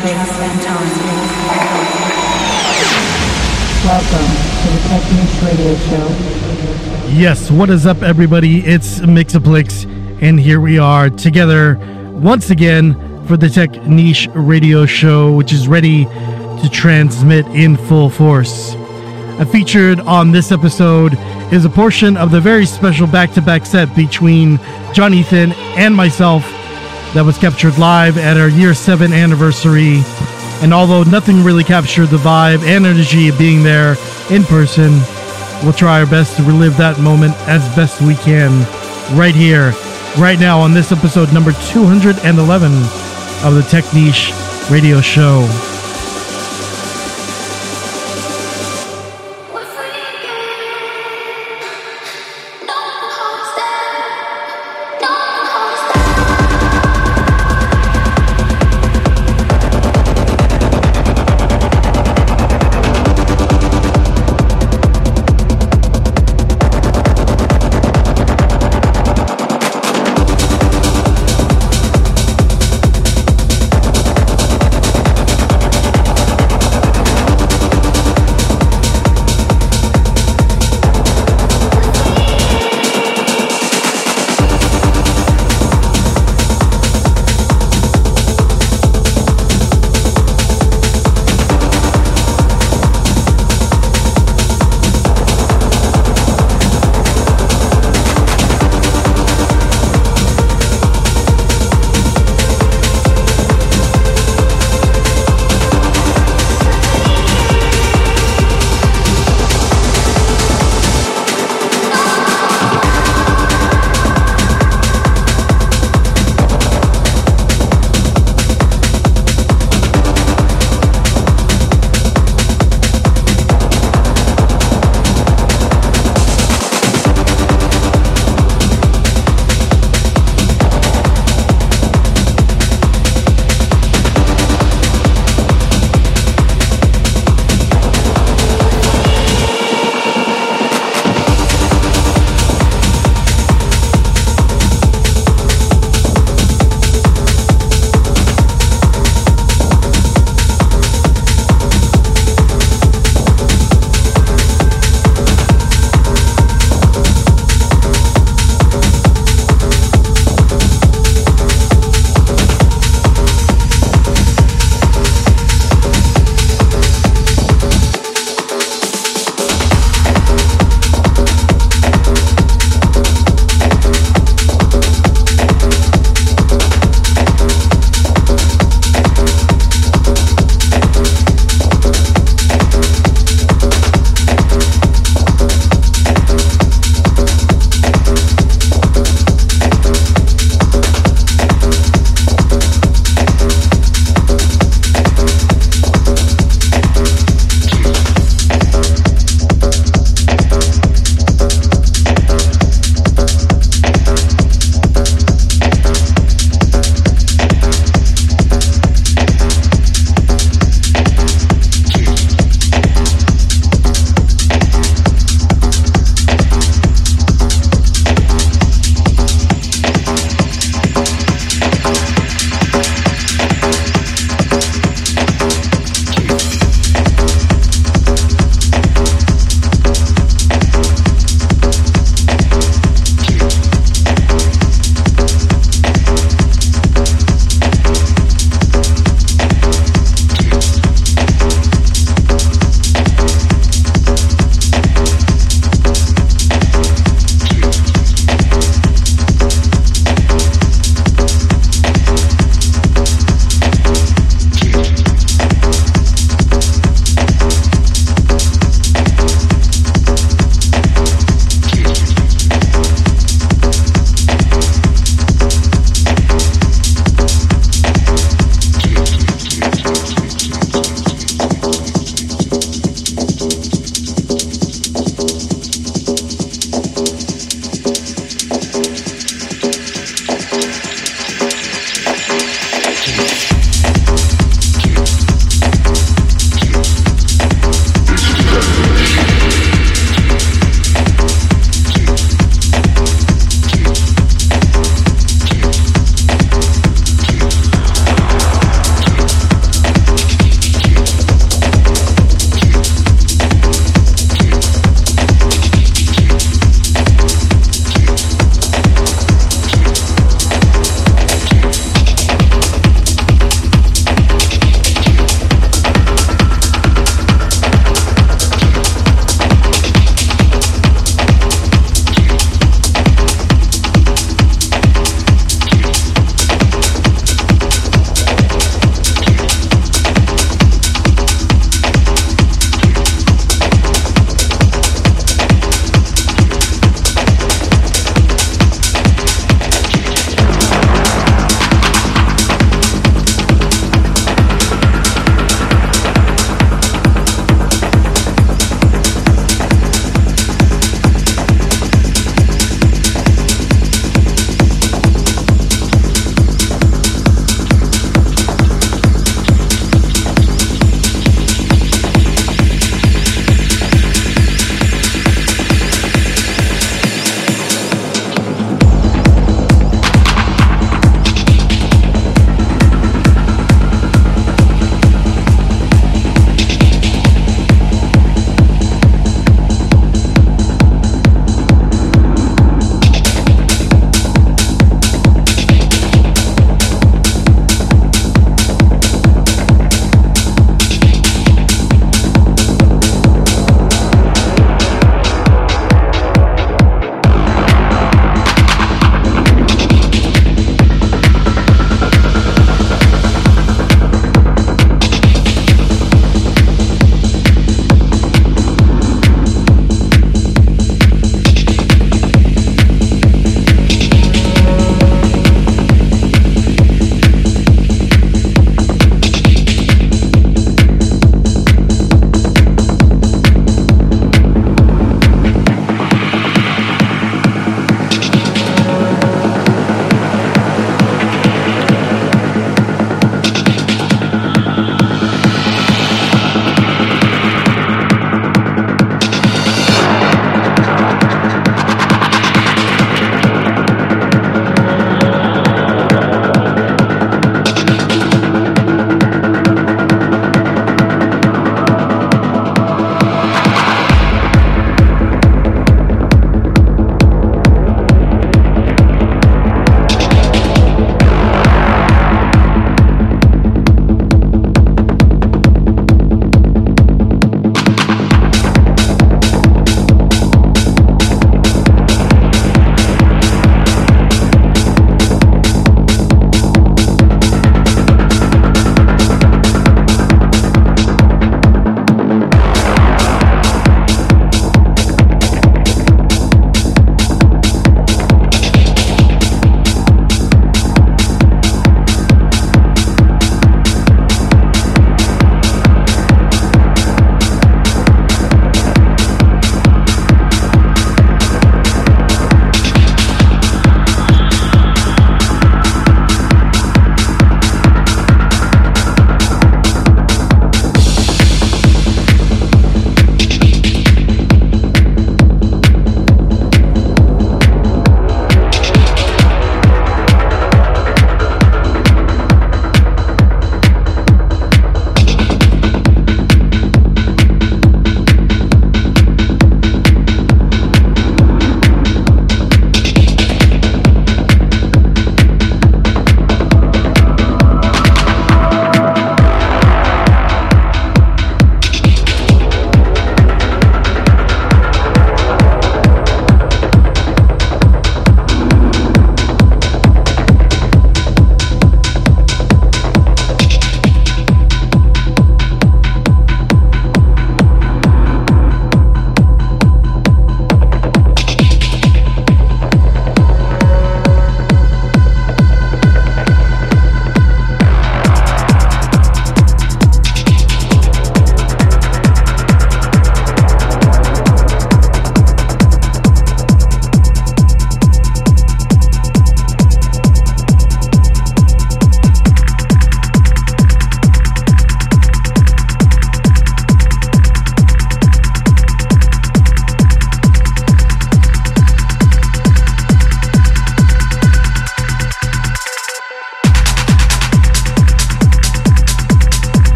space and time. Welcome to the Techniche Radio Show. Yes, what is up, everybody? It's Myxzlplix, and here we are together once again for the Techniche Radio Show, which is ready to transmit in full force. Featured on this episode is a portion of the very special back-to-back set between Jon E Thin and myself that was captured live at our year 7 anniversary. And although nothing really captured the vibe and energy of being there in person, we'll try our best to relive that moment as best we can right here, right now on this episode number 211 of the Techniche Radio Show.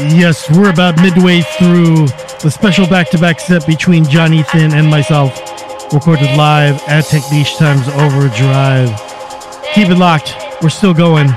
Yes, we're about midway through the special back-to-back set between Jon E Thin and myself, recorded live at Techniche Times Overdrive. Keep it locked. We're still going.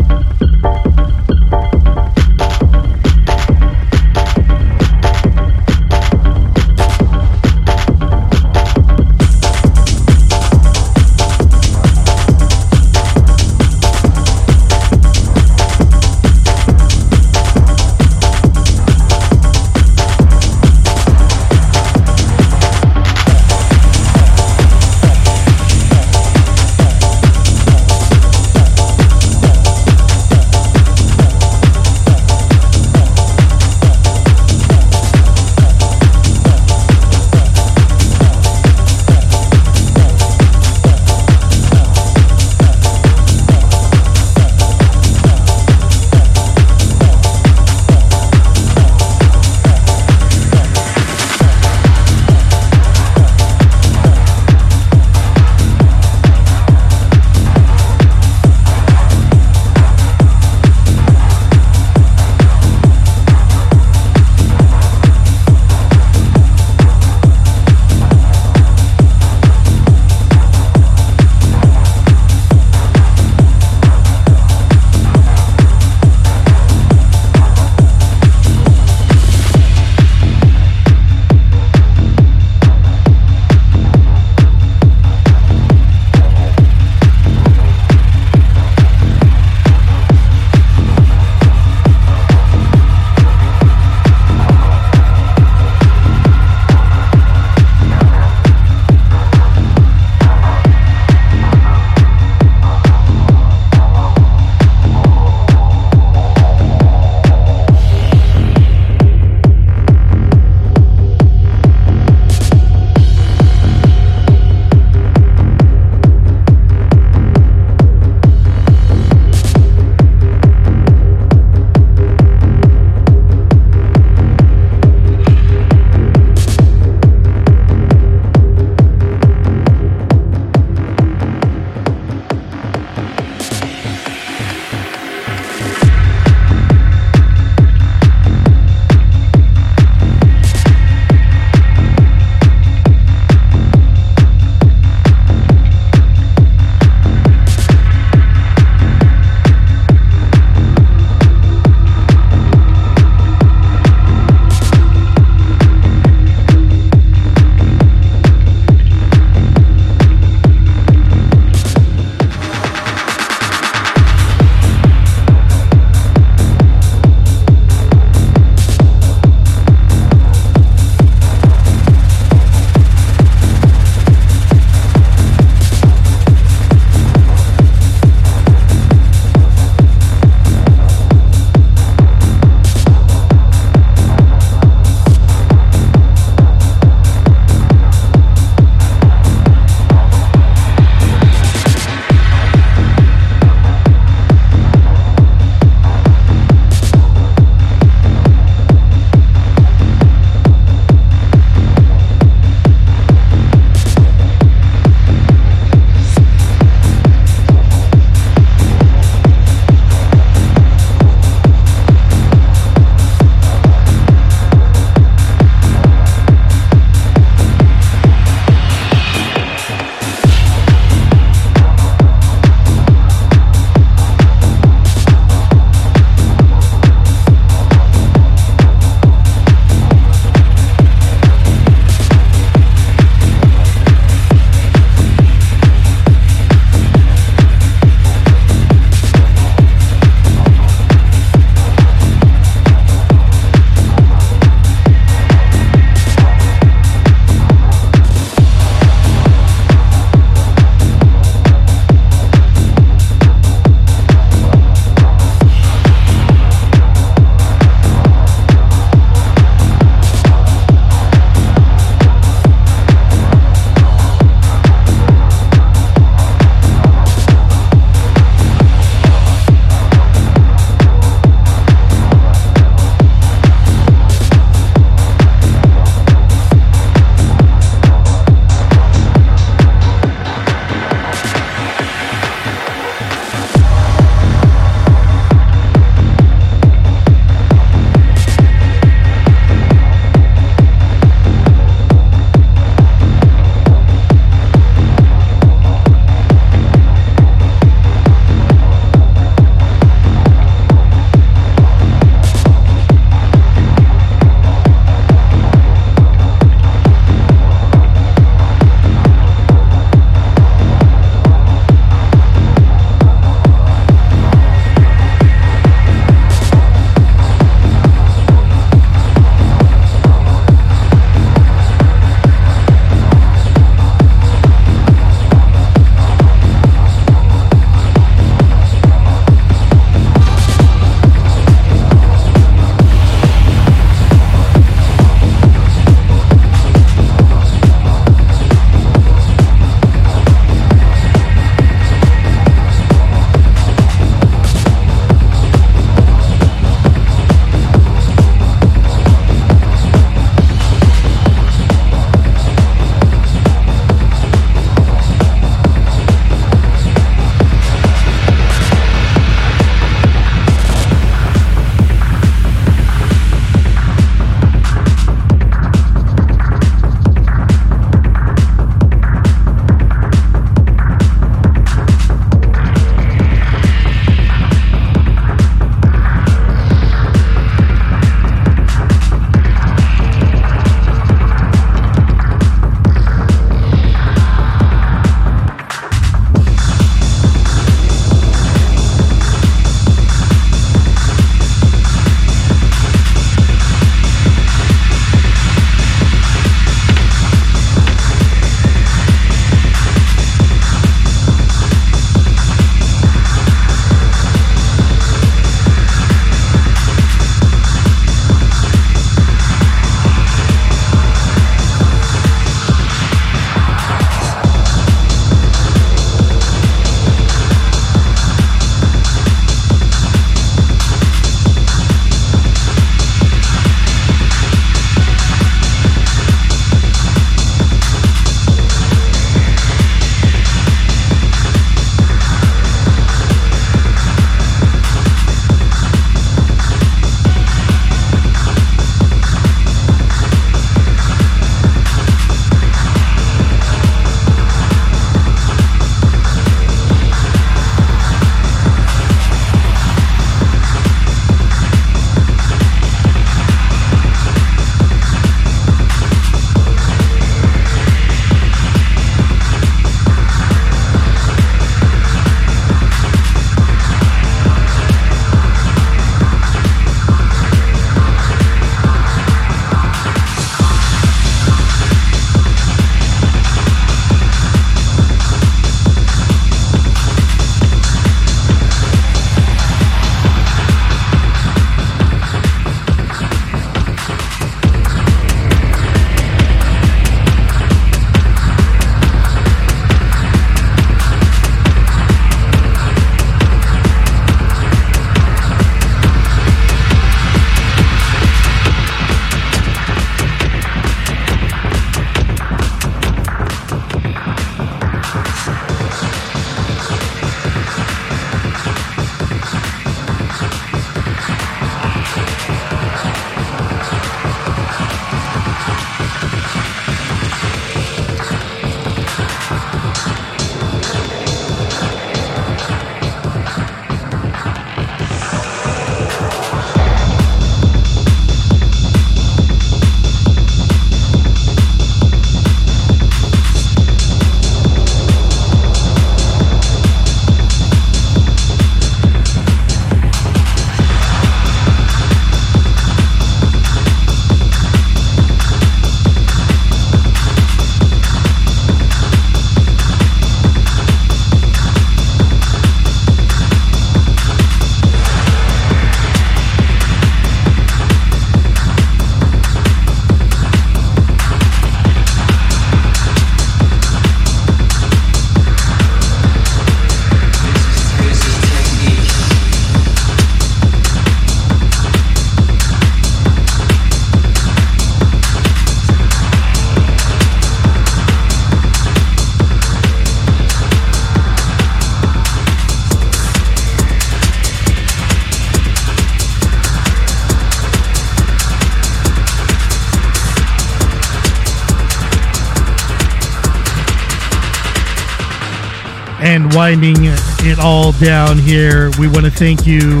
and winding it all down here. We want to thank you,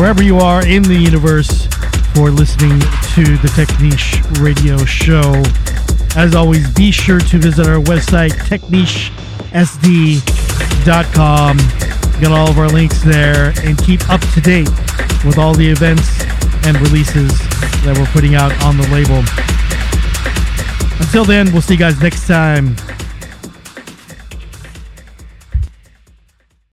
wherever you are in the universe, for listening to the Techniche Radio Show. As always, be sure to visit our website, techniche_sd.com. Got all of our links there, and keep up to date with all the events and releases that we're putting out on the label. Until then, we'll see you guys next time.